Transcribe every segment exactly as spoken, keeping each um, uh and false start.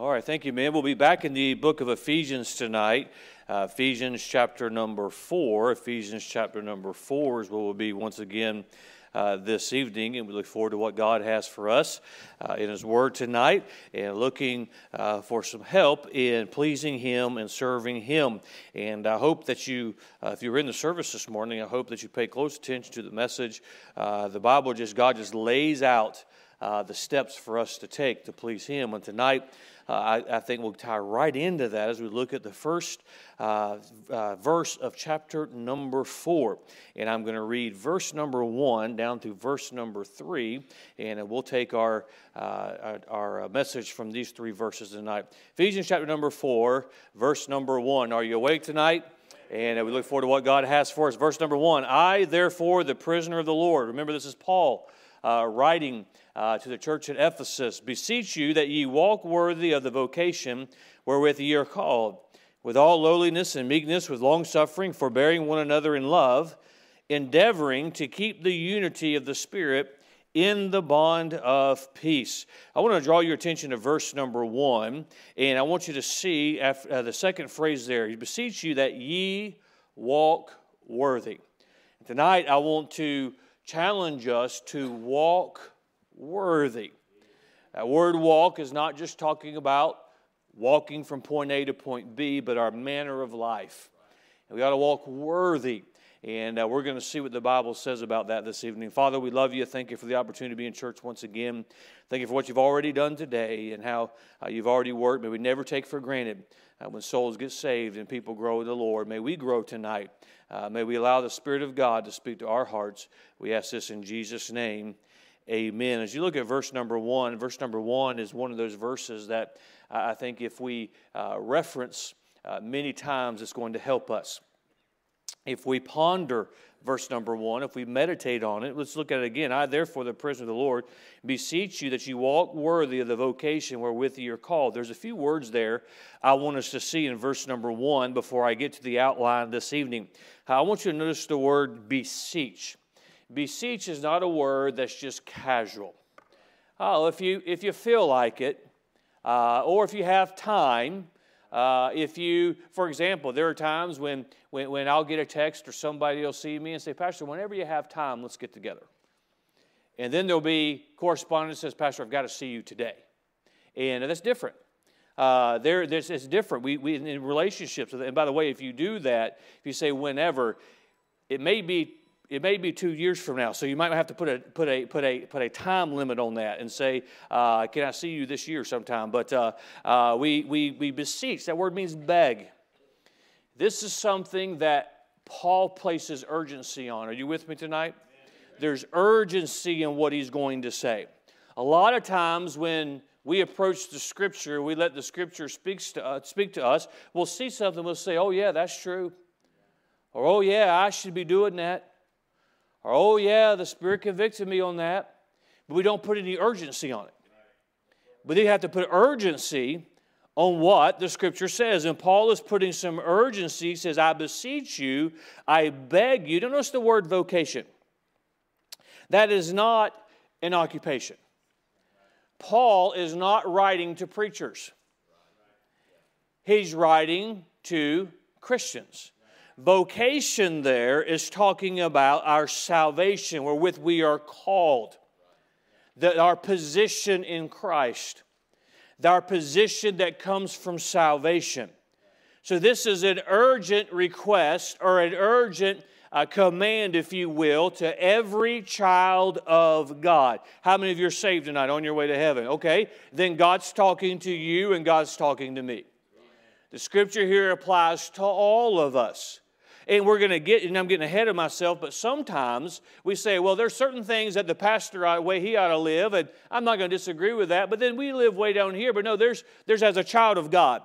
All right, thank you, man. We'll be back in the book of Ephesians tonight. Uh, Ephesians chapter number four. Ephesians chapter number four is where we'll be once again uh, this evening, and we look forward to what God has for us uh, in His Word tonight, and looking uh, for some help in pleasing Him and serving Him. And I hope that you, uh, if you were in the service this morning, I hope that you pay close attention to the message. Uh, the Bible just, God just lays out Uh, the steps for us to take to please Him. And tonight, uh, I, I think we'll tie right into that as we look at the first uh, uh, verse of chapter number four. And I'm going to read verse number one down through verse number three, and we'll take our, uh, our, our message from these three verses tonight. Ephesians chapter number four, verse number one. Are you awake tonight? And we look forward to what God has for us. Verse number one, I, therefore, the prisoner of the Lord. Remember, this is Paul Uh, writing uh, to the church at Ephesus, beseech you that ye walk worthy of the vocation wherewith ye are called, with all lowliness and meekness, with longsuffering, forbearing one another in love, endeavoring to keep the unity of the Spirit in the bond of peace. I want to draw your attention to verse number one, and I want you to see after, uh, the second phrase there, beseech you that ye walk worthy. Tonight I want to challenge us to walk worthy. That word walk is not just talking about walking from point A to point B, but our manner of life. And we ought to walk worthy. And uh, we're going to see what the Bible says about that this evening. Father, we love you. Thank you for the opportunity to be in church once again. Thank you for what you've already done today and how uh, you've already worked. May we never take for granted uh, when souls get saved and people grow in the Lord. May we grow tonight. Uh, may we allow the Spirit of God to speak to our hearts. We ask this in Jesus' name. Amen. As you look at verse number one, verse number one is one of those verses that uh, I think if we uh, reference uh, many times, it's going to help us. If we ponder verse number one, if we meditate on it, let's look at it again. I, therefore, the prisoner of the Lord, beseech you that you walk worthy of the vocation wherewith you are called. There's a few words there I want us to see in verse number one before I get to the outline this evening. I want you to notice the word beseech. Beseech is not a word that's just casual. Oh, if you, if you feel like it, uh, or if you have time. Uh, if you, for example, there are times when, when, when I'll get a text or somebody will see me and say, Pastor, whenever you have time, let's get together. And then there'll be correspondence that says, Pastor, I've got to see you today. And that's different. Uh, there, there's, it's different we, we, in relationships. And by the way, if you do that, if you say whenever, it may be It may be two years from now, so you might have to put a put a put a put a time limit on that and say, uh, "Can I see you this year sometime?" But uh, uh, we we we beseech. That word means beg. This is something that Paul places urgency on. Are you with me tonight? There's urgency in what he's going to say. A lot of times when we approach the Scripture, we let the Scripture speaks to uh, speak to us. We'll see something, we'll say, "Oh yeah, that's true," or "Oh yeah, I should be doing that." Or, oh, yeah, the Spirit convicted me on that. But we don't put any urgency on it. But you have to put urgency on what the Scripture says. And Paul is putting some urgency. He says, I beseech you, I beg you. Don't notice the word vocation. That is not an occupation. Paul is not writing to preachers. He's writing to Christians. Vocation there is talking about our salvation, wherewith we are called, that our position in Christ, our position that comes from salvation. So this is an urgent request or an urgent uh, command, if you will, to every child of God. How many of you are saved tonight on your way to heaven? Okay, then God's talking to you and God's talking to me. The Scripture here applies to all of us. And we're going to get, and I'm getting ahead of myself, but sometimes we say, well, there's certain things that the pastor, ought, way he ought to live, and I'm not going to disagree with that, but then we live way down here. But no, there's, there's as a child of God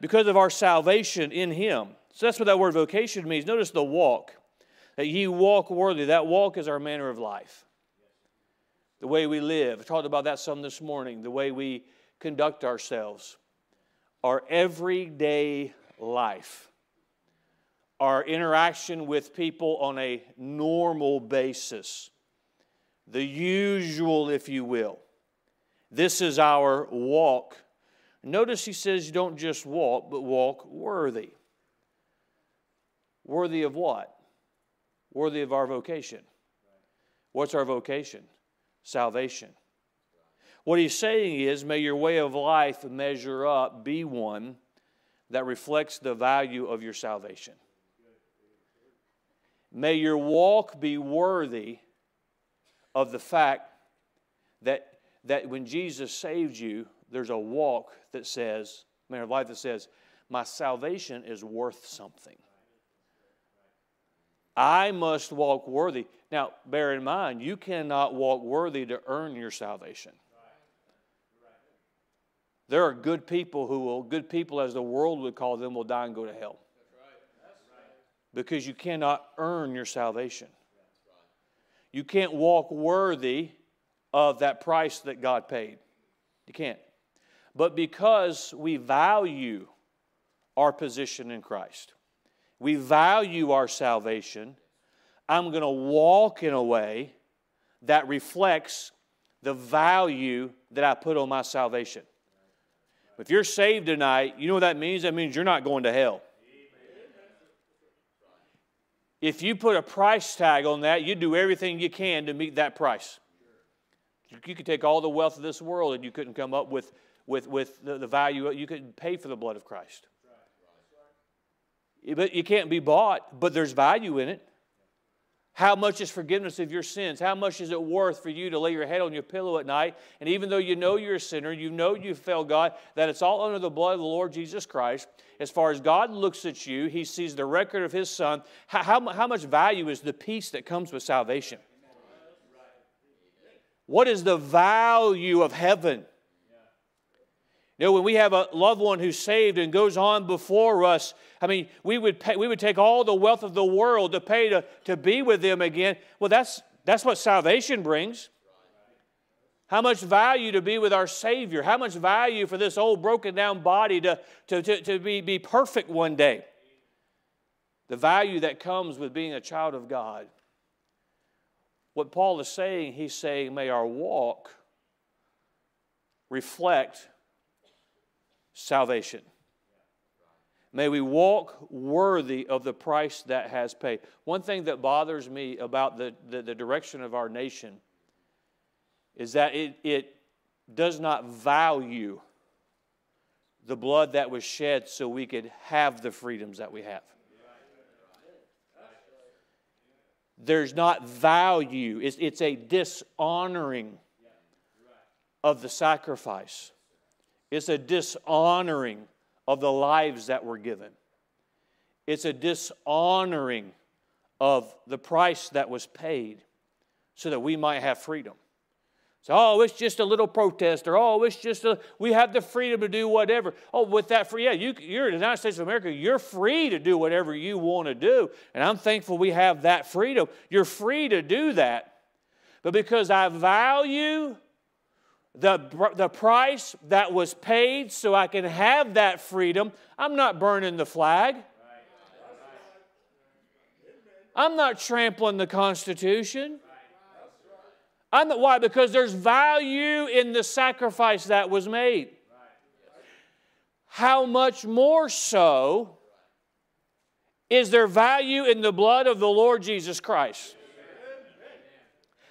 because of our salvation in Him. So that's what that word vocation means. Notice the walk, that ye walk worthy. That walk is our manner of life, the way we live. I talked about that some this morning, the way we conduct ourselves, our everyday life, our interaction with people on a normal basis, the usual, if you will. This is our walk. Notice he says you don't just walk, but walk worthy. Worthy of what? Worthy of our vocation. What's our vocation? Salvation. What he's saying is, may your way of life measure up, be one that reflects the value of your salvation. May your walk be worthy of the fact that, that when Jesus saved you, there's a walk that says, manner of life that says, my salvation is worth something. I must walk worthy. Now, bear in mind, you cannot walk worthy to earn your salvation. There are good people who will, good people as the world would call them, will die and go to hell. Because you cannot earn your salvation. You can't walk worthy of that price that God paid. You can't. But because we value our position in Christ, we value our salvation, I'm going to walk in a way that reflects the value that I put on my salvation. If you're saved tonight, you know what that means? That means you're not going to hell. If you put a price tag on that, you do everything you can to meet that price. You could take all the wealth of this world and you couldn't come up with, with, with the, the value. You couldn't pay for the blood of Christ. But you can't be bought, but there's value in it. How much is forgiveness of your sins? How much is it worth for you to lay your head on your pillow at night? And even though you know you're a sinner, you know you failed God, that it's all under the blood of the Lord Jesus Christ. As far as God looks at you, He sees the record of His Son. How, how, how much value is the peace that comes with salvation? What is the value of heaven? You know, when we have a loved one who's saved and goes on before us, I mean, we would pay, we would take all the wealth of the world to pay to, to be with them again. Well, that's, that's what salvation brings. How much value to be with our Savior. How much value for this old broken down body to, to, to, to be, be perfect one day. The value that comes with being a child of God. What Paul is saying, he's saying, may our walk reflect salvation. May we walk worthy of the price that has paid. One thing that bothers me about the, the, the direction of our nation is that it, it does not value the blood that was shed so we could have the freedoms that we have. There's not value. It's, it's a dishonoring of the sacrifice. It's a dishonoring of the lives that were given. It's a dishonoring of the price that was paid so that we might have freedom. So, oh, it's just a little protest, or oh, it's just a, we have the freedom to do whatever. Oh, with that free, yeah, you, you're in the United States of America, you're free to do whatever you want to do. And I'm thankful we have that freedom. You're free to do that. But because I value The, the price that was paid so I can have that freedom, I'm not burning the flag. I'm not trampling the Constitution. I'm not, why? Because there's value in the sacrifice that was made. How much more so is there value in the blood of the Lord Jesus Christ?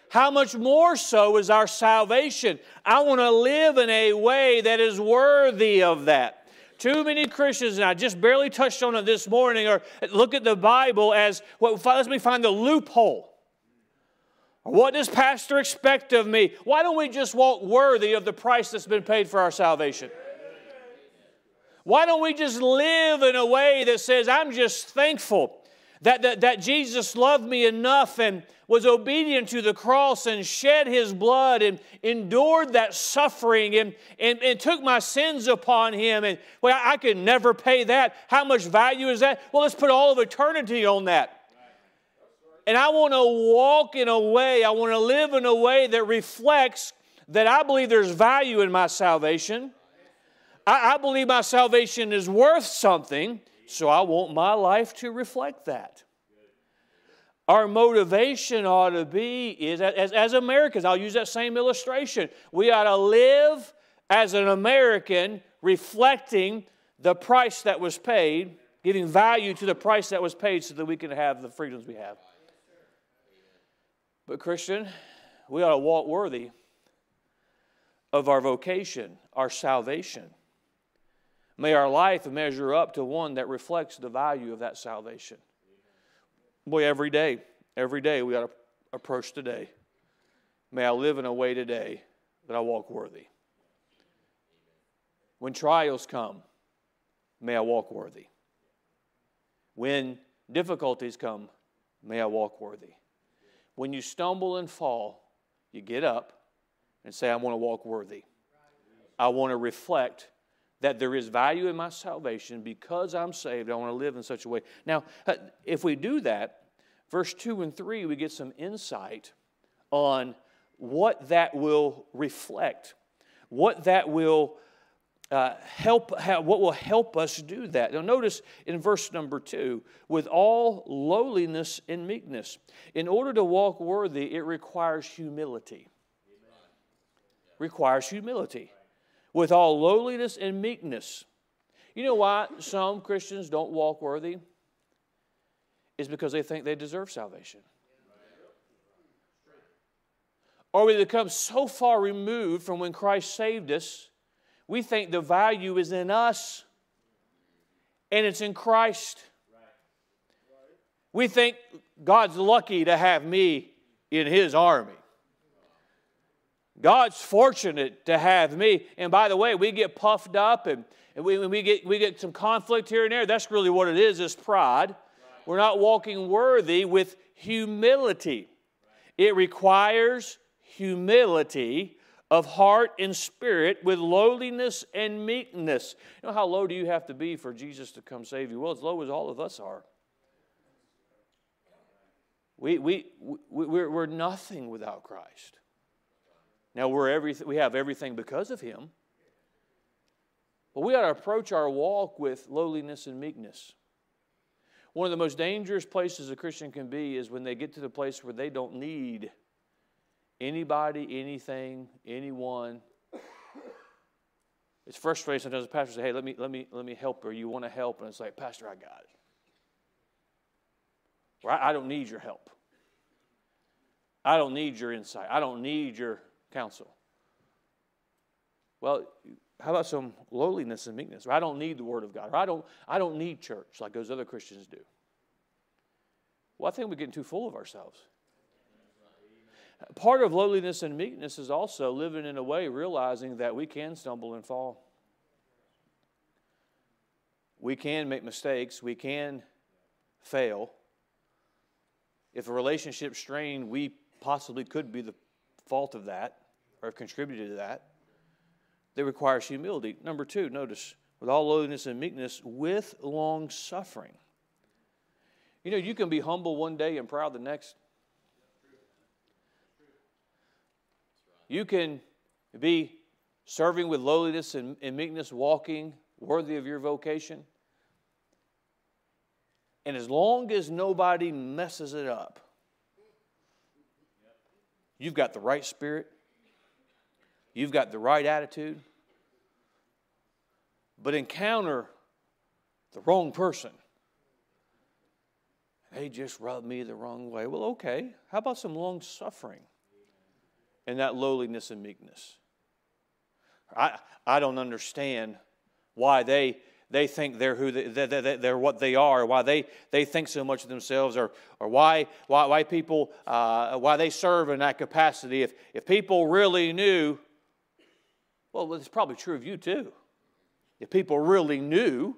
How much more so is our salvation? I want to live in a way that is worthy of that. Too many Christians, and I just barely touched on it this morning, or look at the Bible as, well, let me find the loophole. What does pastor expect of me? Why don't we just walk worthy of the price that's been paid for our salvation? Why don't we just live in a way that says, I'm just thankful That, that, that Jesus loved me enough and was obedient to the cross and shed His blood and endured that suffering and, and, and took my sins upon Him. And, well, I could never pay that. How much value is that? Well, let's put all of eternity on that. And I want to walk in a way, I want to live in a way that reflects that I believe there's value in my salvation. I, I believe my salvation is worth something. So I want my life to reflect that. Our motivation ought to be, is as, as Americans, I'll use that same illustration. We ought to live as an American reflecting the price that was paid, giving value to the price that was paid so that we can have the freedoms we have. But Christian, we ought to walk worthy of our vocation, our salvation. May our life measure up to one that reflects the value of that salvation. Boy, every day, every day we ought to approach the day. May I live in a way today that I walk worthy. When trials come, may I walk worthy. When difficulties come, may I walk worthy. When you stumble and fall, you get up and say, I want to walk worthy. I want to reflect that there is value in my salvation because I'm saved. I want to live in such a way. Now, if we do that, verse two and three, we get some insight on what that will reflect, what that will uh, help, how, what will help us do that. Now, notice in verse number two, with all lowliness and meekness. In order to walk worthy, it requires humility. Requires humility, with all lowliness and meekness. You know why some Christians don't walk worthy? It's because they think they deserve salvation. Or we become so far removed from when Christ saved us, we think the value is in us and it's in Christ. We think God's lucky to have me in His army. God's fortunate to have me. And by the way, we get puffed up and, and we, we, get, we get some conflict here and there. That's really what it is, is pride. Right. We're not walking worthy with humility. Right. It requires humility of heart and spirit with lowliness and meekness. You know, how low do you have to be for Jesus to come save you? Well, as low as all of us are. We, we, we, we're, we're nothing without Christ. Now, we're everyth- we have everything because of Him. But we ought to approach our walk with lowliness and meekness. One of the most dangerous places a Christian can be is when they get to the place where they don't need anybody, anything, anyone. It's frustrating sometimes. The pastor says, hey, let me, let me, let me help her. You want to help? And it's like, Pastor, I got it. Or, I don't need your help. I don't need your insight. I don't need your counsel. Well, how about some lowliness and meekness? Or, I don't need the Word of God. Or, I don't, I don't need church like those other Christians do. Well, I think we're getting too full of ourselves. Part of lowliness and meekness is also living in a way realizing that we can stumble and fall. We can make mistakes. We can fail. If a relationship's strained, we possibly could be the fault of that, or have contributed to that. That requires humility. Number two, notice, with all lowliness and meekness, with long suffering. You know, you can be humble one day and proud the next. You can be serving with lowliness and, and meekness, walking worthy of your vocation. And as long as nobody messes it up, you've got the right spirit. You've got the right attitude. But encounter the wrong person. They just rubbed me the wrong way. Well, okay. How about some long suffering and that lowliness and meekness? I, I don't understand why they... They think they're who they, they, they, they're what they are. Why they, they think so much of themselves, or or why why why people uh, why they serve in that capacity. If if people really knew, well, it's probably true of you too. If people really knew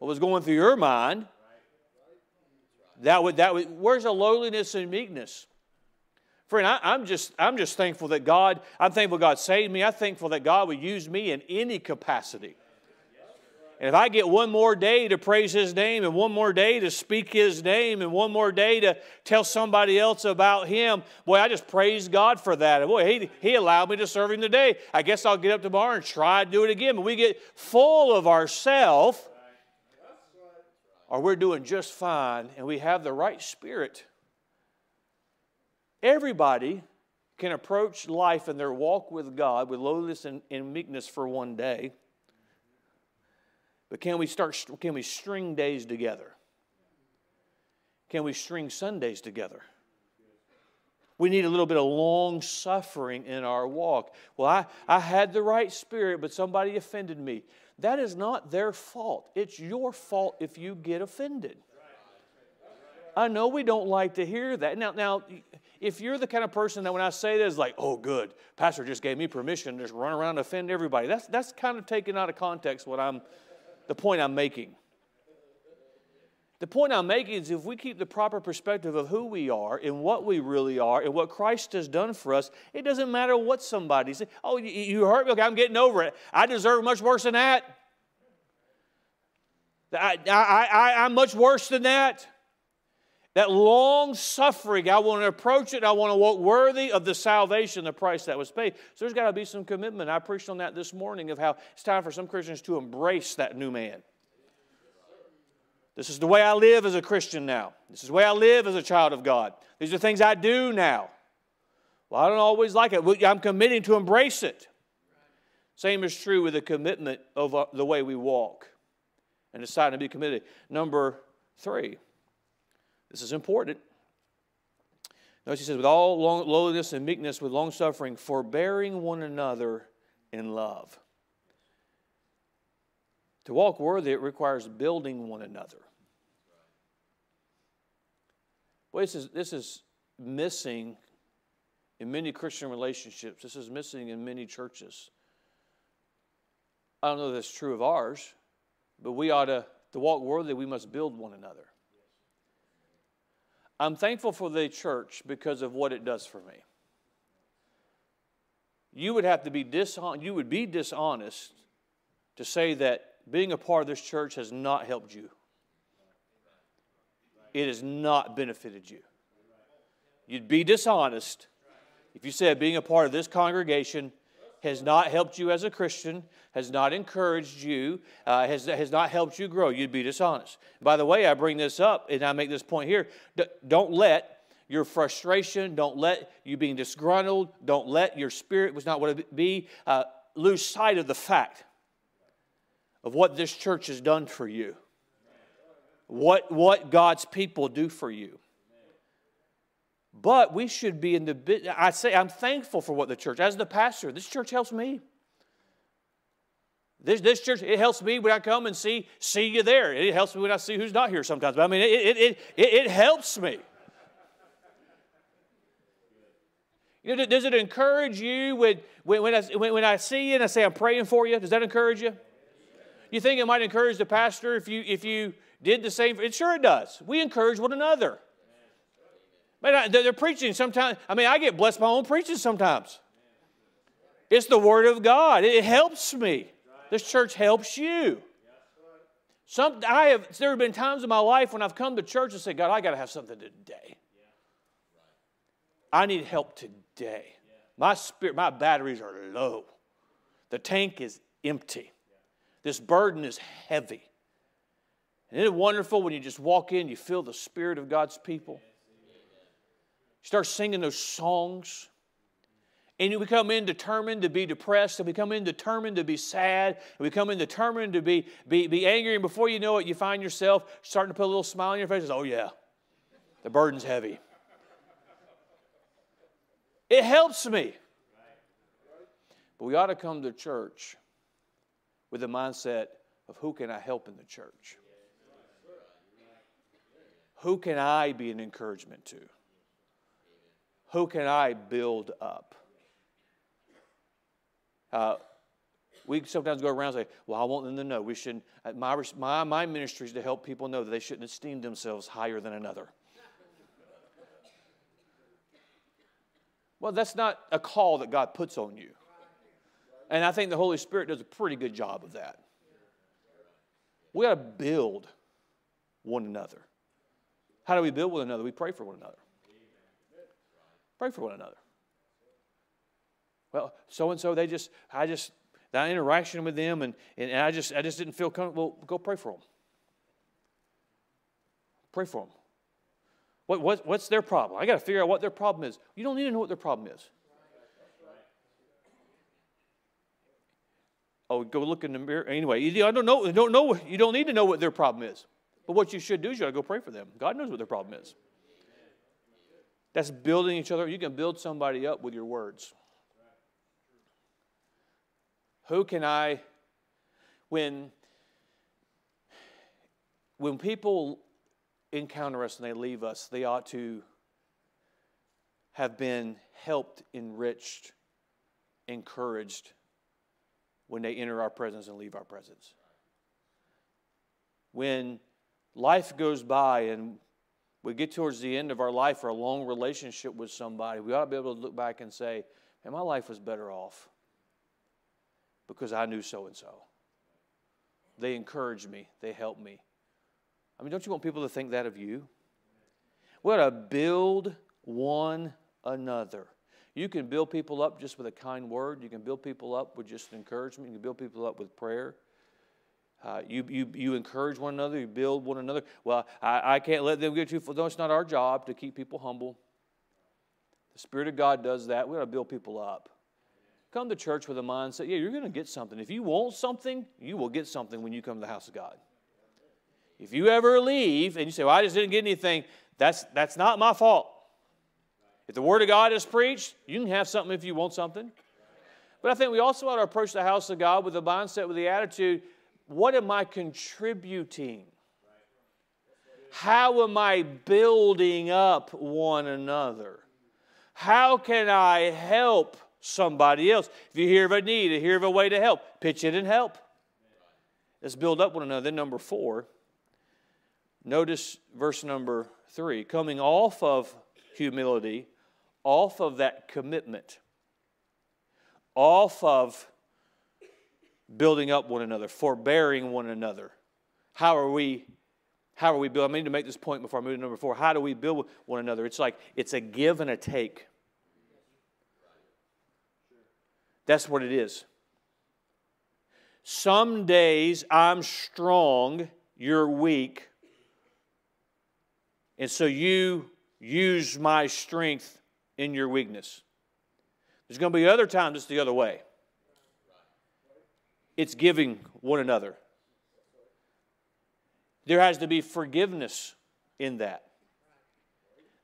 what was going through your mind, that would that would. Where's the lowliness and meekness? Friend, I, I'm just I'm just thankful that God. I'm thankful God saved me. I'm thankful that God would use me in any capacity. And if I get one more day to praise His name, and one more day to speak His name, and one more day to tell somebody else about Him, boy, I just praise God for that. And boy, He, he allowed me to serve Him today. I guess I'll get up tomorrow and try to do it again. But we get full of ourselves, or we're doing just fine, and we have the right spirit. Everybody can approach life and their walk with God with lowliness and, and meekness for one day. But can we start, can we string days together? Can we string Sundays together? We need a little bit of long suffering in our walk. Well, I, I had the right spirit, but somebody offended me. That is not their fault. It's your fault if you get offended. I know we don't like to hear that. Now, now, if you're the kind of person that when I say this, like, oh, good, pastor just gave me permission to just run around and offend everybody. That's, that's kind of taken out of context what I'm, the point I'm making. The point I'm making is if we keep the proper perspective of who we are and what we really are and what Christ has done for us, it doesn't matter what somebody says. Oh, you hurt me? Okay, I'm getting over it. I deserve much worse than that. I, I, I, I'm much worse than that. That long suffering, I want to approach it. I want to walk worthy of the salvation, the price that was paid. So there's got to be some commitment. I preached on that this morning of how it's time for some Christians to embrace that new man. This is the way I live as a Christian now. This is the way I live as a child of God. These are things I do now. Well, I don't always like it. I'm committing to embrace it. Same is true with the commitment of the way we walk and deciding to be committed. Number three, this is important. Notice he says, with all long, lowliness and meekness, with long suffering, forbearing one another in love. To walk worthy, it requires building one another. Well, this is, this is missing in many Christian relationships. This is missing in many churches. I don't know if that's true of ours, but we ought to, to walk worthy, we must build one another. I'm thankful for the church because of what it does for me. You would have to be dishon- you would be dishonest to say that being a part of this church has not helped you. It has not benefited you. You'd be dishonest if you said being a part of this congregation has not helped you as a Christian, has not encouraged you, uh, has, has not helped you grow. You'd be dishonest. By the way, I bring this up and I make this point here. D- don't let your frustration, don't let you being disgruntled, don't let your spirit, was not what it be, uh, lose sight of the fact of what this church has done for you, what, what God's people do for you. But we should be in the, I say I'm thankful for what the church, as the pastor, this church helps me. This, this church, it helps me when I come and see, see you there. It helps me when I see who's not here sometimes. But I mean, it, it, it, it, it helps me. You know, does it encourage you when, when, when, I, when, when I see you and I say I'm praying for you? Does that encourage you? You think it might encourage the pastor if you, if you did the same? It sure it does. We encourage one another. Man, I, they're preaching sometimes. I mean, I get blessed by my own preaching sometimes. It's the Word of God. It helps me. This church helps you. Some, I have, there have been times in my life when I've come to church and said, God, I got to have something today. I need help today. My spirit, my batteries are low. The tank is empty. This burden is heavy. And isn't it wonderful when you just walk in, you feel the Spirit of God's people? You start singing those songs. And we come in determined to be depressed, and we come in determined to be sad, and we come in determined to be, be, be angry, and before you know it, you find yourself starting to put a little smile on your face. Oh yeah, the burden's heavy. It helps me. But we ought to come to church with the mindset of who can I help in the church? Who can I be an encouragement to? Who can I build up? Uh, we sometimes go around and say, well, I want them to know. We shouldn't, my, my, my ministry is to help people know that they shouldn't esteem themselves higher than another. Well, that's not a call that God puts on you. And I think the Holy Spirit does a pretty good job of that. We got to build one another. How do we build one another? We pray for one another. Pray for one another. Well, so and so, they just, I just, that interaction with them, and, and I just, I just didn't feel comfortable. Well, go pray for them. Pray for them. What, what, what's their problem? I got to figure out what their problem is. You don't need to know what their problem is. Oh, go look in the mirror. Anyway, you, I don't know, you don't know. You don't need to know what their problem is. But what you should do is you ought to go pray for them. God knows what their problem is. That's building each other. You can build somebody up with your words. Who can I, when, when people encounter us and they leave us, they ought to have been helped, enriched, encouraged when they enter our presence and leave our presence. When life goes by and we get towards the end of our life or a long relationship with somebody, we ought to be able to look back and say, man, my life was better off because I knew so-and-so. They encouraged me. They helped me. I mean, don't you want people to think that of you? We ought to build one another. You can build people up just with a kind word. You can build people up with just encouragement. You can build people up with prayer. Uh, you, you, you encourage one another. You build one another. Well, I, I can't let them get too far. No, it's not our job to keep people humble. The Spirit of God does that. We ought to build people up. Come to church with a mindset, yeah, you're going to get something. If you want something, you will get something when you come to the house of God. If you ever leave and you say, well, I just didn't get anything, that's, that's not my fault. If the Word of God is preached, you can have something if you want something. But I think we also ought to approach the house of God with a mindset, with the attitude, what am I contributing? How am I building up one another? How can I help somebody else? If you hear of a need, you hear of a way to help, pitch in and help. Let's build up one another. Then number four, notice verse number three. Coming off of humility, off of that commitment, off of building up one another, forbearing one another. How are we, how are we building? I need to make this point before I move to number four. How do we build one another? It's like, it's a give and a take. That's what it is. Some days I'm strong, you're weak, and so you use my strength in your weakness. There's going to be other times it's the other way. It's giving one another. There has to be forgiveness in that.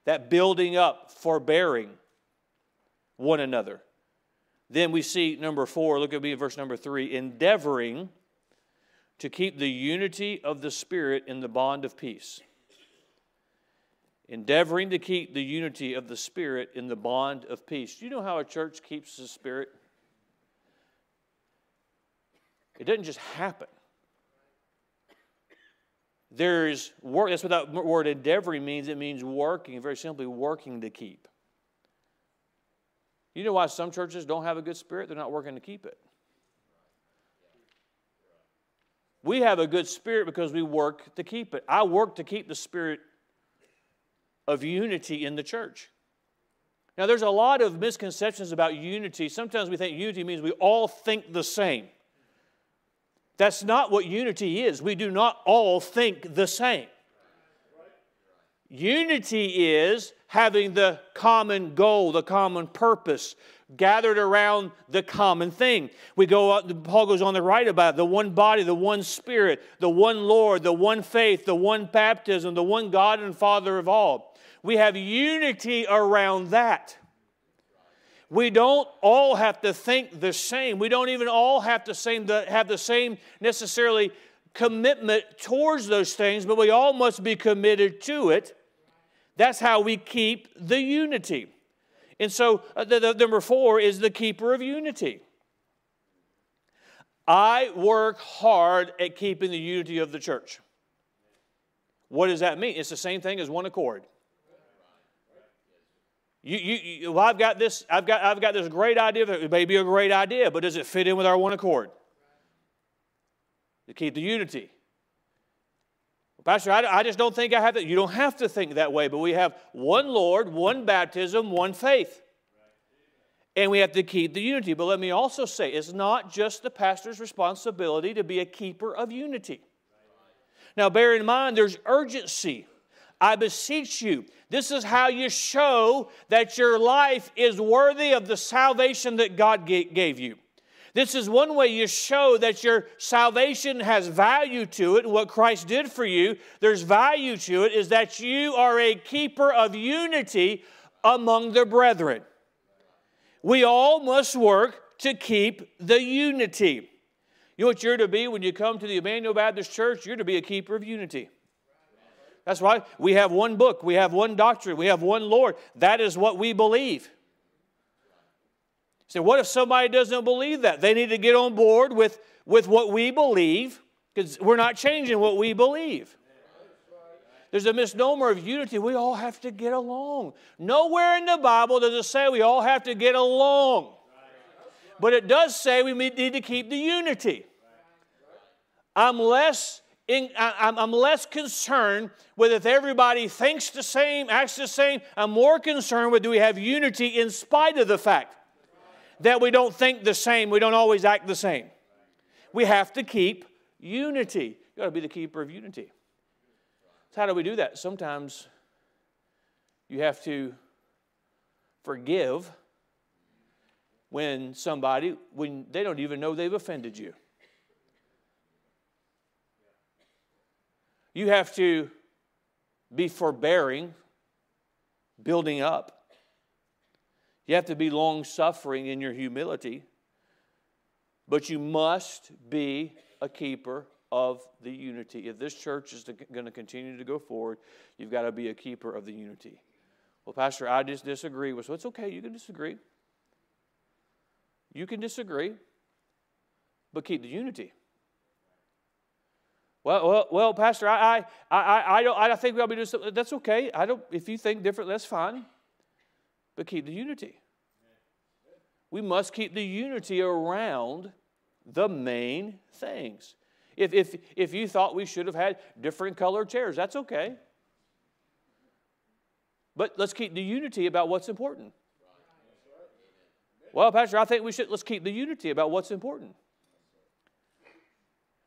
That building up, forbearing one another. Then we see number four, look at me in verse number three, endeavoring to keep the unity of the Spirit in the bond of peace. Endeavoring to keep the unity of the Spirit in the bond of peace. Do you know how a church keeps the Spirit? It doesn't just happen. There's work. That's what that word endeavoring means. It means working, very simply working to keep. You know why some churches don't have a good spirit? They're not working to keep it. We have a good spirit because we work to keep it. I work to keep the spirit of unity in the church. Now, there's a lot of misconceptions about unity. Sometimes we think unity means we all think the same. That's not what unity is. We do not all think the same. Unity is having the common goal, the common purpose, gathered around the common thing. We go out, Paul goes on to write about it, the one body, the one Spirit, the one Lord, the one faith, the one baptism, the one God and Father of all. We have unity around that. We don't all have to think the same. We don't even all have to same, have the same necessarily commitment towards those things, but we all must be committed to it. That's how we keep the unity. And so uh, the, the, number four is the keeper of unity. I work hard at keeping the unity of the church. What does that mean? It's the same thing as one accord. You, you, you, well, I've got this, I've got, I've got this great idea. It may be a great idea, but does it fit in with our one accord? To keep the unity. Pastor, I just don't think I have that. You don't have to think that way, but we have one Lord, one baptism, one faith. And we have to keep the unity. But let me also say, it's not just the pastor's responsibility to be a keeper of unity. Now, bear in mind, there's urgency. I beseech you. This is how you show that your life is worthy of the salvation that God gave you. This is one way you show that your salvation has value to it and what Christ did for you. There's value to it is that you are a keeper of unity among the brethren. We all must work to keep the unity. You know what you're to be when you come to the Emmanuel Baptist Church? You're to be a keeper of unity. That's why we have one book, we have one doctrine, we have one Lord. That is what we believe. So what if somebody doesn't believe that? They need to get on board with, with what we believe, because we're not changing what we believe. There's a misnomer of unity. We all have to get along. Nowhere in the Bible does it say we all have to get along. But it does say we need to keep the unity. I'm less... In, I, I'm less concerned with if everybody thinks the same, acts the same. I'm more concerned with do we have unity in spite of the fact that we don't think the same, we don't always act the same. We have to keep unity. You've got to be the keeper of unity. So how do we do that? Sometimes you have to forgive when somebody, when they don't even know they've offended you. You have to be forbearing, building up. You have to be long-suffering in your humility. But you must be a keeper of the unity. If this church is going to continue to go forward, you've got to be a keeper of the unity. Well, Pastor, I just disagree with, so it's okay, you can disagree. You can disagree, but keep the unity. Well, well, well, Pastor, I, I, I, I don't. I think we ought to be doing something. That's okay. I don't. If you think different, that's fine. But keep the unity. We must keep the unity around the main things. If if if you thought we should have had different colored chairs, that's okay. But let's keep the unity about what's important. Well, Pastor, I think we should. Let's keep the unity about what's important.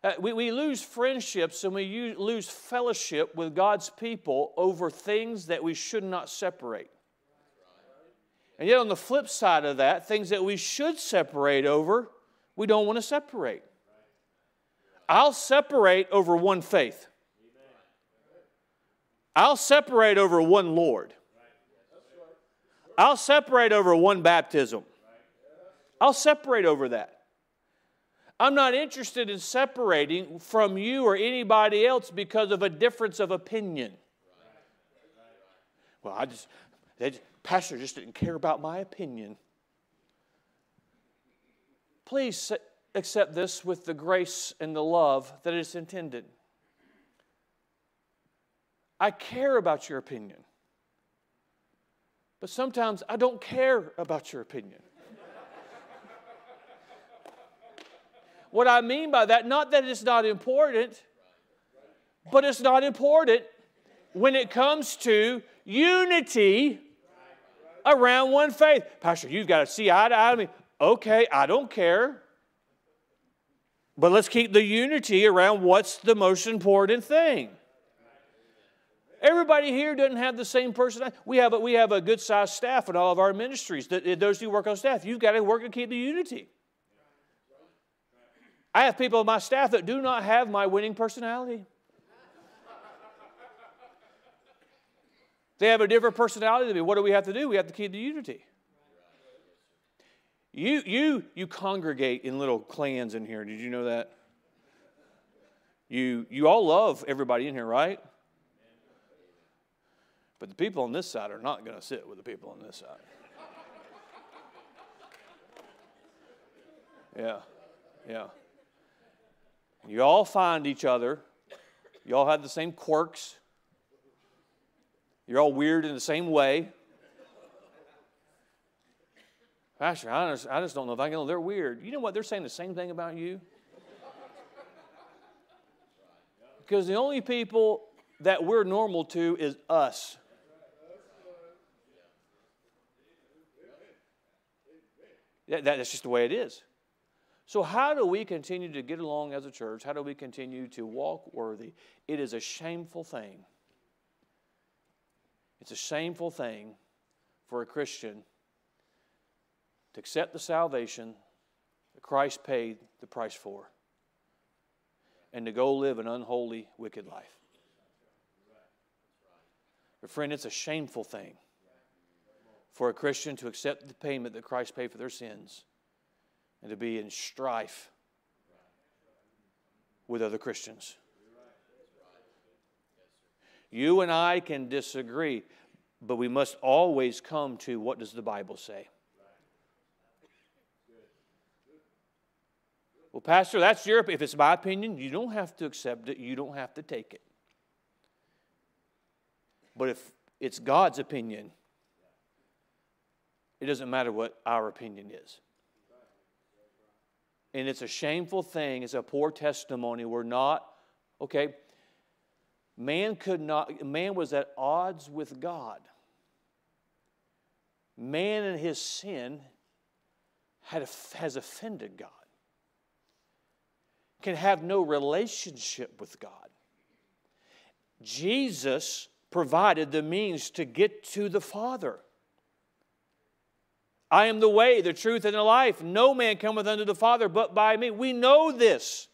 Uh, we, we lose friendships and we use, lose fellowship with God's people over things that we should not separate. And yet on the flip side of that, things that we should separate over, we don't want to separate. I'll separate over one faith. I'll separate over one Lord. I'll separate over one baptism. I'll separate over that. I'm not interested in separating from you or anybody else because of a difference of opinion. Well, I just, they just, Pastor just didn't care about my opinion. Please accept this with the grace and the love that is intended. I care about your opinion, but sometimes I don't care about your opinion. What I mean by that, not that it's not important, but it's not important when it comes to unity around one faith. Pastor, you've got to see eye to eye to me. Okay, I don't care. But let's keep the unity around what's the most important thing. Everybody here doesn't have the same person. We have a, we have a good-sized staff in all of our ministries. Those who work on staff, you've got to work to keep the unity. I have people on my staff that do not have my winning personality. They have a different personality than me. What do we have to do? We have to keep the unity. You, you, you congregate in little clans in here. Did you know that? You, you all love everybody in here, right? But the people on this side are not going to sit with the people on this side. Yeah, yeah. You all find each other. You all have the same quirks. You're all weird in the same way. Pastor, I just, I just don't know if I can. They're weird. You know what? They're saying the same thing about you. Because the only people that we're normal to is us. That, that's just the way it is. So how do we continue to get along as a church? How do we continue to walk worthy? It is a shameful thing. It's a shameful thing for a Christian to accept the salvation Christ paid the price for, and to go live an unholy, wicked life. But friend, it's a shameful thing for a Christian to accept the payment that Christ paid for their sins and to be in strife with other Christians. You and I can disagree, but we must always come to what does the Bible say? Well, Pastor, that's your opinion. If it's my opinion, you don't have to accept it. You don't have to take it. But if it's God's opinion, it doesn't matter what our opinion is. And it's a shameful thing. It's a poor testimony. We're not, okay, man could not, man was at odds with God. Man in his sin had, has offended God. Can have no relationship with God. Jesus provided the means to get to the Father. I am the way, the truth, and the life. No man cometh unto the Father but by me. We know this.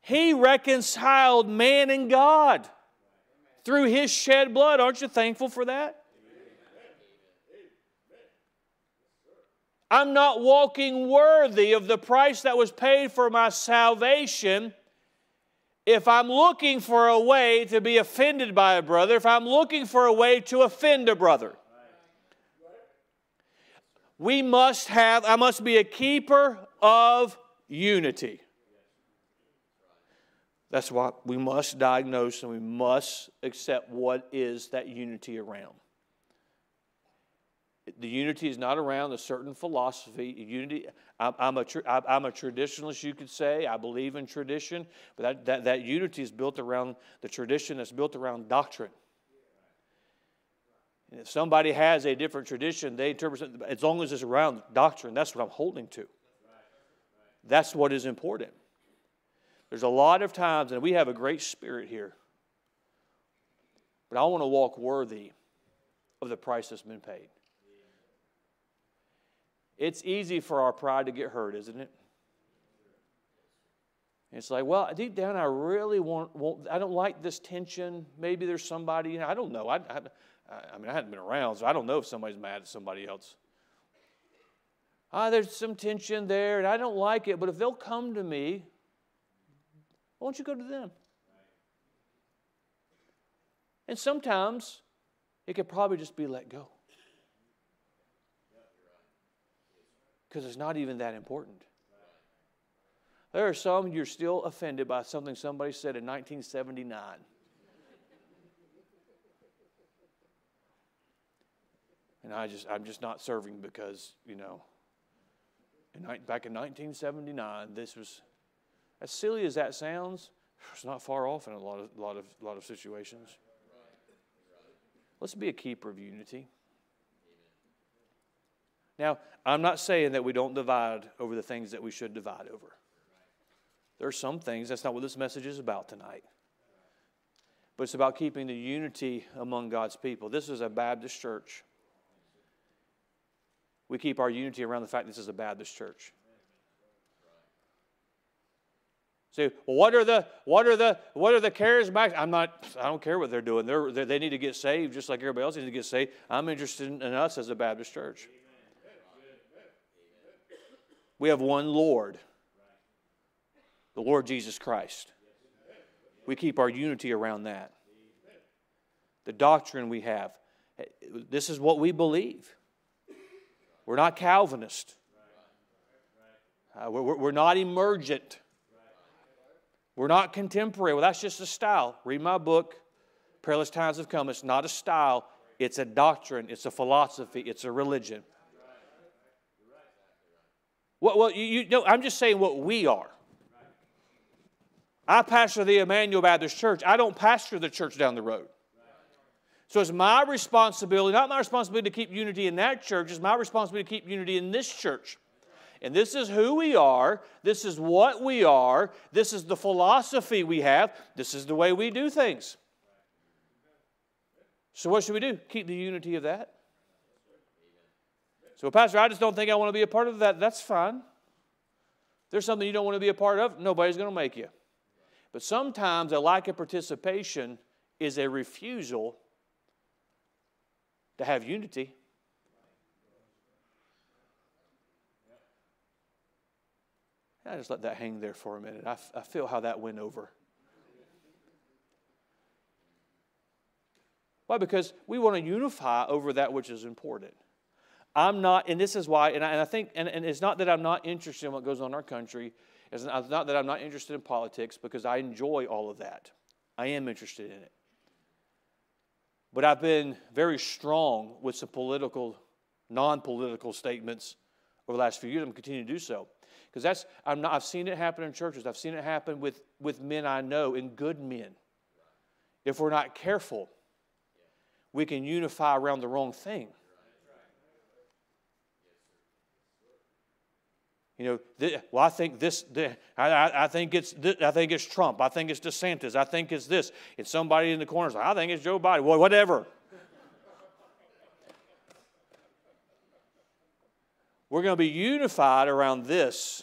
He reconciled man and God through His shed blood. Aren't you thankful for that? I'm not walking worthy of the price that was paid for my salvation if I'm looking for a way to be offended by a brother, if I'm looking for a way to offend a brother. We must have, I must be a keeper of unity. That's why we must diagnose and we must accept what is that unity around. The unity is not around a certain philosophy. Unity, I'm, I'm, a tr I'm a traditionalist, you could say. I believe in tradition. But that, that, that unity is built around the tradition that's built around doctrine. And if somebody has a different tradition, they interpret it as long as it's around doctrine. That's what I'm holding to. That's what is important. There's a lot of times, and we have a great spirit here, but I want to walk worthy of the price that's been paid. It's easy for our pride to get hurt, isn't it? It's like, well, deep down, I really want, want I don't like this tension. Maybe there's somebody, you know, I don't know. I, I, I mean, I hadn't been around, so I don't know if somebody's mad at somebody else. Ah, there's some tension there, and I don't like it, but if they'll come to me, why don't you go to them? And sometimes it could probably just be let go. Because it's not even that important. There are some you're still offended by something somebody said in nineteen seventy-nine. And I just, I'm just not serving because, you know, in, back in nineteen seventy-nine, this was, as silly as that sounds, it's not far off in a lot of, lot of, lot of situations. Let's be a keeper of unity. Now, I'm not saying that we don't divide over the things that we should divide over. There are some things, that's not what this message is about tonight. But it's about keeping the unity among God's people. This is a Baptist church. We keep our unity around the fact this is a Baptist church. So, well, what are the what are the what are the charismatics? I'm not. I don't care what they're doing. They're, they're, they need to get saved just like everybody else needs to get saved. I'm interested in us as a Baptist church. We have one Lord, the Lord Jesus Christ. We keep our unity around that. The doctrine we have, this is what we believe. We're not Calvinist. Uh, we're, we're not emergent. We're not contemporary. Well, that's just a style. Read my book, Perilous Times Have Come. It's not a style. It's a doctrine. It's a philosophy. It's a religion. Well, well you, you know, I'm just saying what we are. I pastor the Emmanuel Baptist Church. I don't pastor the church down the road. So it's my responsibility, not my responsibility to keep unity in that church. It's my responsibility to keep unity in this church. And this is who we are. This is what we are. This is the philosophy we have. This is the way we do things. So what should we do? Keep the unity of that. So, Pastor, I just don't think I want to be a part of that. That's fine. There's something you don't want to be a part of, nobody's going to make you. But sometimes a lack of participation is a refusal to have unity. I just let that hang there for a minute. I, I feel how that went over. Why? Because we want to unify over that which is important. I'm not, and this is why, and I, and I think, and, and it's not that I'm not interested in what goes on in our country. It's not that I'm not interested in politics, because I enjoy all of that. I am interested in it. But I've been very strong with some political, non-political statements over the last few years. I'm continuing to do so. Because that's, I'm not, I've seen it happen in churches. I've seen it happen with, with men I know, and good men. If we're not careful, we can unify around the wrong thing. You know, th- well, I think this, th- I, I, I think it's, th- I think it's Trump. I think it's DeSantis. I think it's this. It's somebody in the corner. I think it's Joe Biden. Well, whatever. We're going to be unified around this.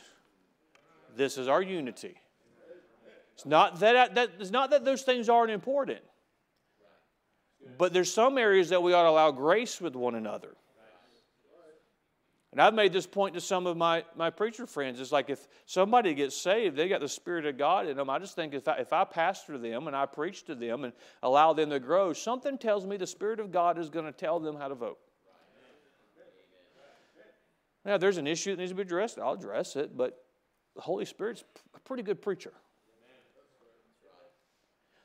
This is our unity. It's not that, that it's not that those things aren't important, but there's some areas that we ought to allow grace with one another. And I've made this point to some of my, my preacher friends. It's like if somebody gets saved, they got the Spirit of God in them. I just think if I, if I pastor them and I preach to them and allow them to grow, something tells me the Spirit of God is going to tell them how to vote. Now, there's an issue that needs to be addressed. I'll address it, but the Holy Spirit's a pretty good preacher.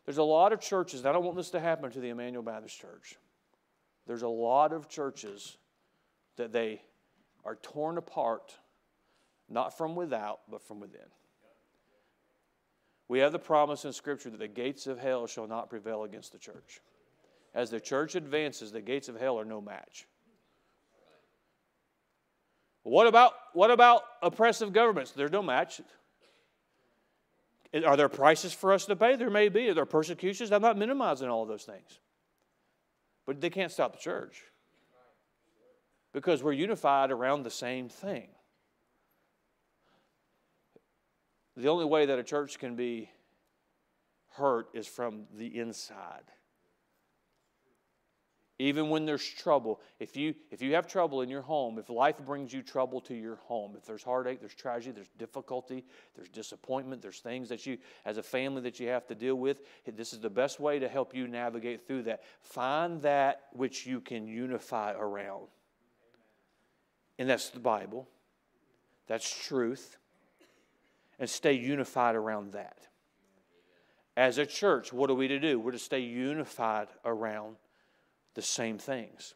There's a lot of churches, and I don't want this to happen to the Emmanuel Baptist Church. There's a lot of churches that they are torn apart, not from without, but from within. We have the promise in Scripture that the gates of hell shall not prevail against the church. As the church advances, the gates of hell are no match. What about, what about oppressive governments? There's no match. Are there prices for us to pay? There may be. Are there persecutions? I'm not minimizing all of those things. But they can't stop the church, because we're unified around the same thing. The only way that a church can be hurt is from the inside. Even when there's trouble, if you, if you have trouble in your home, if life brings you trouble to your home, if there's heartache, there's tragedy, there's difficulty, there's disappointment, there's things that you, as a family, that you have to deal with, this is the best way to help you navigate through that. Find that which you can unify around. And that's the Bible. That's truth. And stay unified around that. As a church, what are we to do? We're to stay unified around the same things.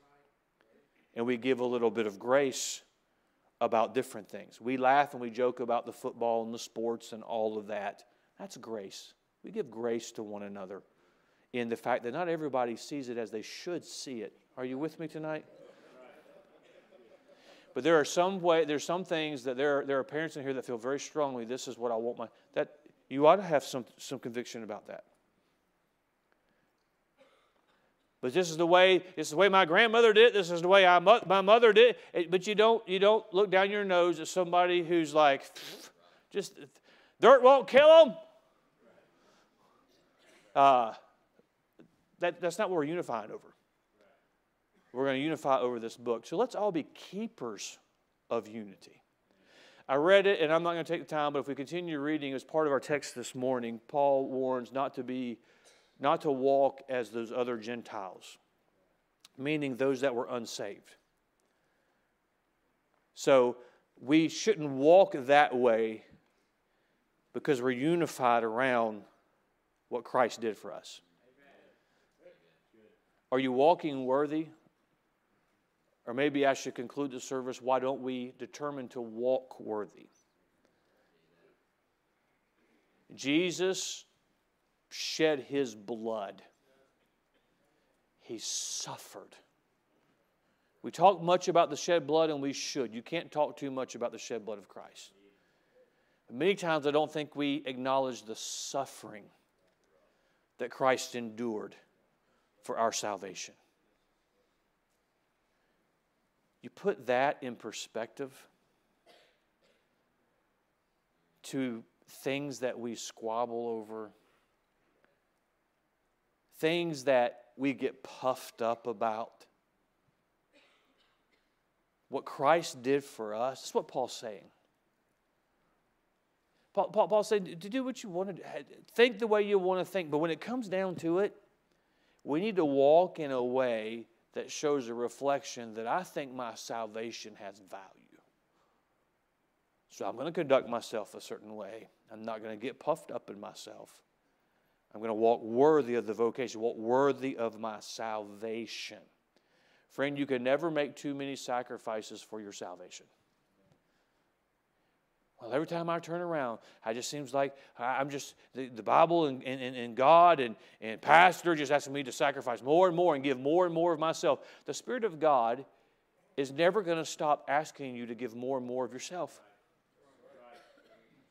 And we give a little bit of grace about different things. We laugh and we joke about the football and the sports and all of that. That's grace. We give grace to one another in the fact that not everybody sees it as they should see it. Are you with me tonight? But there are some way, there's some things that there are, there are parents in here that feel very strongly, this is what I want my, that you ought to have some, some conviction about that. But this is the way, this is the way my grandmother did, this is the way I, my mother did. But you don't, you don't look down your nose at somebody who's like, just, dirt won't kill them. Uh, that, that's not what we're unifying over. We're going to unify over this book. So let's all be keepers of unity. I read it, and I'm not going to take the time, but if we continue reading as part of our text this morning, Paul warns not to be, not to walk as those other Gentiles, meaning those that were unsaved. So we shouldn't walk that way because we're unified around what Christ did for us. Are you walking worthy? Or maybe I should conclude the service, why don't we determine to walk worthy? Jesus shed his blood. He suffered. We talk much about the shed blood, and we should. You can't talk too much about the shed blood of Christ. But many times I don't think we acknowledge the suffering that Christ endured for our salvation. You put that in perspective to things that we squabble over, things that we get puffed up about. What Christ did for us, that's what Paul's saying. Paul, Paul, Paul said to do what you want to do. Think the way you want to think. But when it comes down to it, we need to walk in a way that shows a reflection that I think my salvation has value. So I'm going to conduct myself a certain way. I'm not going to get puffed up in myself. I'm going to walk worthy of the vocation, walk worthy of my salvation. Friend, you can never make too many sacrifices for your salvation. Well, every time I turn around, I just seems like I'm just, the, the Bible and, and, and God and, and pastor just asking me to sacrifice more and more and give more and more of myself. The Spirit of God is never going to stop asking you to give more and more of yourself.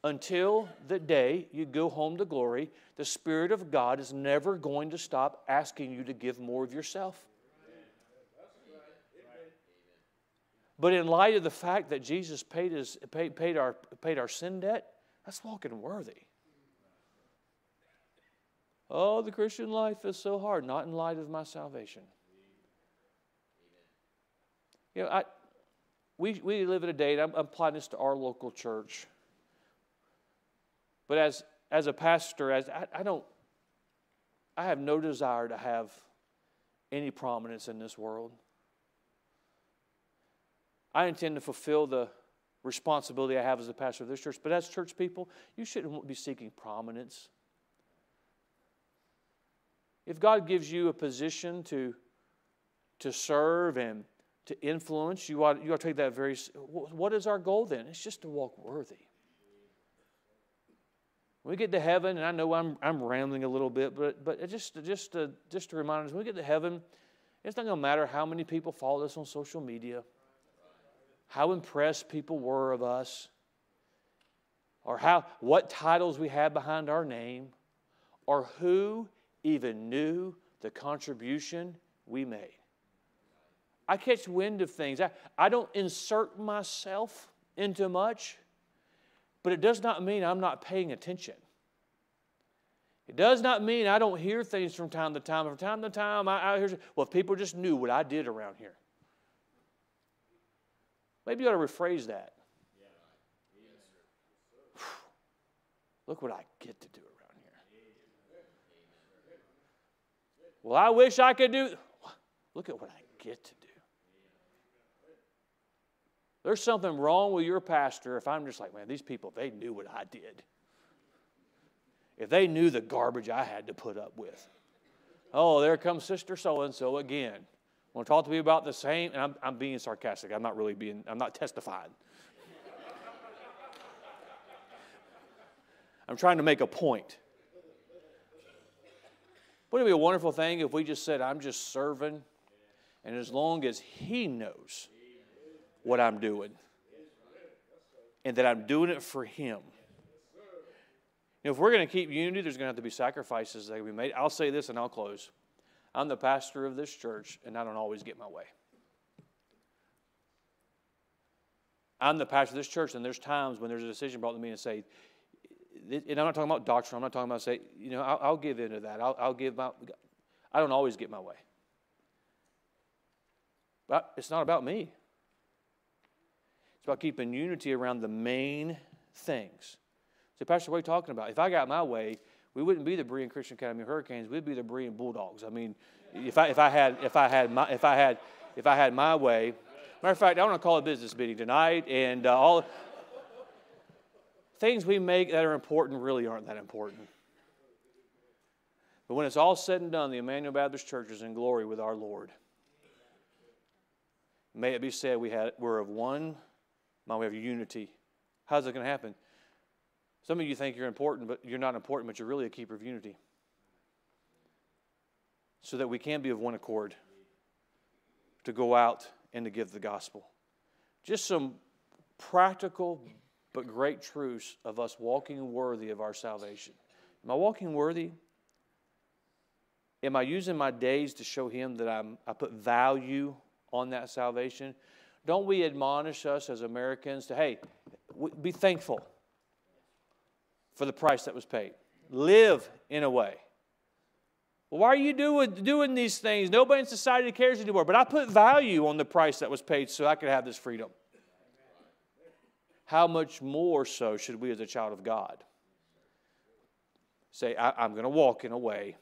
Until the day you go home to glory, the Spirit of God is never going to stop asking you to give more of yourself. But in light of the fact that Jesus paid, his, paid, paid, our, paid our sin debt, that's walking worthy. Oh, the Christian life is so hard, not in light of my salvation. You know, I, we, we live in a day, and I'm applying this to our local church. But as, as a pastor, as I, I don't, I have no desire to have any prominence in this world. I intend to fulfill the responsibility I have as the pastor of this church. But as church people, you shouldn't be seeking prominence. If God gives you a position to, to serve and to influence, you ought, you ought to take that very seriously. What is our goal then? It's just to walk worthy. When we get to heaven, and I know I'm, I'm rambling a little bit, but, but just, just, to, just to remind us, when we get to heaven, it's not going to matter how many people follow us on social media, how impressed people were of us, or how, what titles we had behind our name, or who even knew the contribution we made. I catch wind of things. I, I don't insert myself into much, but it does not mean I'm not paying attention. It does not mean I don't hear things from time to time. From time to time, I, I hear, well, if people just knew what I did around here. Maybe you ought to rephrase that. Yeah. Yes. Look what I get to do around here. Well, I wish I could do. Look at what I get to do. There's something wrong with your pastor if I'm just like, man, these people, they knew what I did. If they knew the garbage I had to put up with. Oh, there comes Sister So-and-so again. I want to talk to me about the same, and I'm, I'm being sarcastic. I'm not really being, I'm not testifying. I'm trying to make a point. Wouldn't it be a wonderful thing if we just said, I'm just serving, and as long as he knows what I'm doing, and that I'm doing it for him. You know, if we're going to keep unity, there's going to have to be sacrifices that can be made. I'll say this, and I'll close. I'm the pastor of this church, and I don't always get my way. I'm the pastor of this church, and there's times when there's a decision brought to me and say, and I'm not talking about doctrine, I'm not talking about, say, you know, I'll, I'll give into that. I'll, I'll give my, I don't always get my way. But it's not about me. It's about keeping unity around the main things. So, Pastor, what are you talking about? If I got my way, we wouldn't be the Berean Christian Academy Hurricanes. We'd be the Berean Bulldogs. I mean, if I if I had if I had my if I had if I had my way. Matter of fact, I want to call a business meeting tonight, and uh, all things we make that are important really aren't that important. But when it's all said and done, the Emmanuel Baptist Church is in glory with our Lord. May it be said we had we're of one mind, we have unity. How's that going to happen? Some of you think you're important, but you're not important, but you're really a keeper of unity. So that we can be of one accord to go out and to give the gospel. Just some practical but great truths of us walking worthy of our salvation. Am I walking worthy? Am I using my days to show him that I'm, I put value on that salvation? don't we admonish us as Americans to, hey, be thankful for the price that was paid. Live in a way. Why are you doing, doing these things? Nobody in society cares anymore. But I put value on the price that was paid so I could have this freedom. How much more so should we as a child of God say, I, I'm going to walk in a way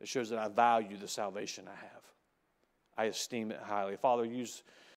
that shows that I value the salvation I have. I esteem it highly. Father, use